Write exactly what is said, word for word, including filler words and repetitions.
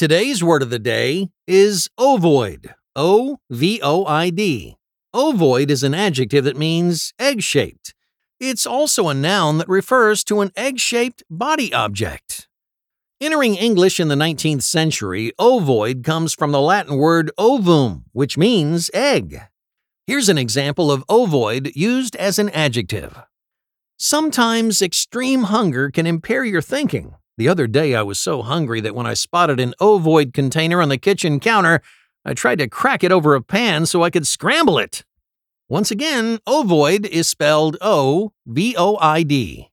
Today's word of the day is ovoid, O V O I D. Ovoid is an adjective that means egg-shaped. It's also a noun that refers to an egg-shaped body object. Entering English in the nineteenth century, ovoid comes from the Latin word ovum, which means egg. Here's an example of ovoid used as an adjective. Sometimes extreme hunger can impair your thinking. The other day I was so hungry that when I spotted an ovoid container on the kitchen counter, I tried to crack it over a pan so I could scramble it. Once again, ovoid is spelled O V O I D.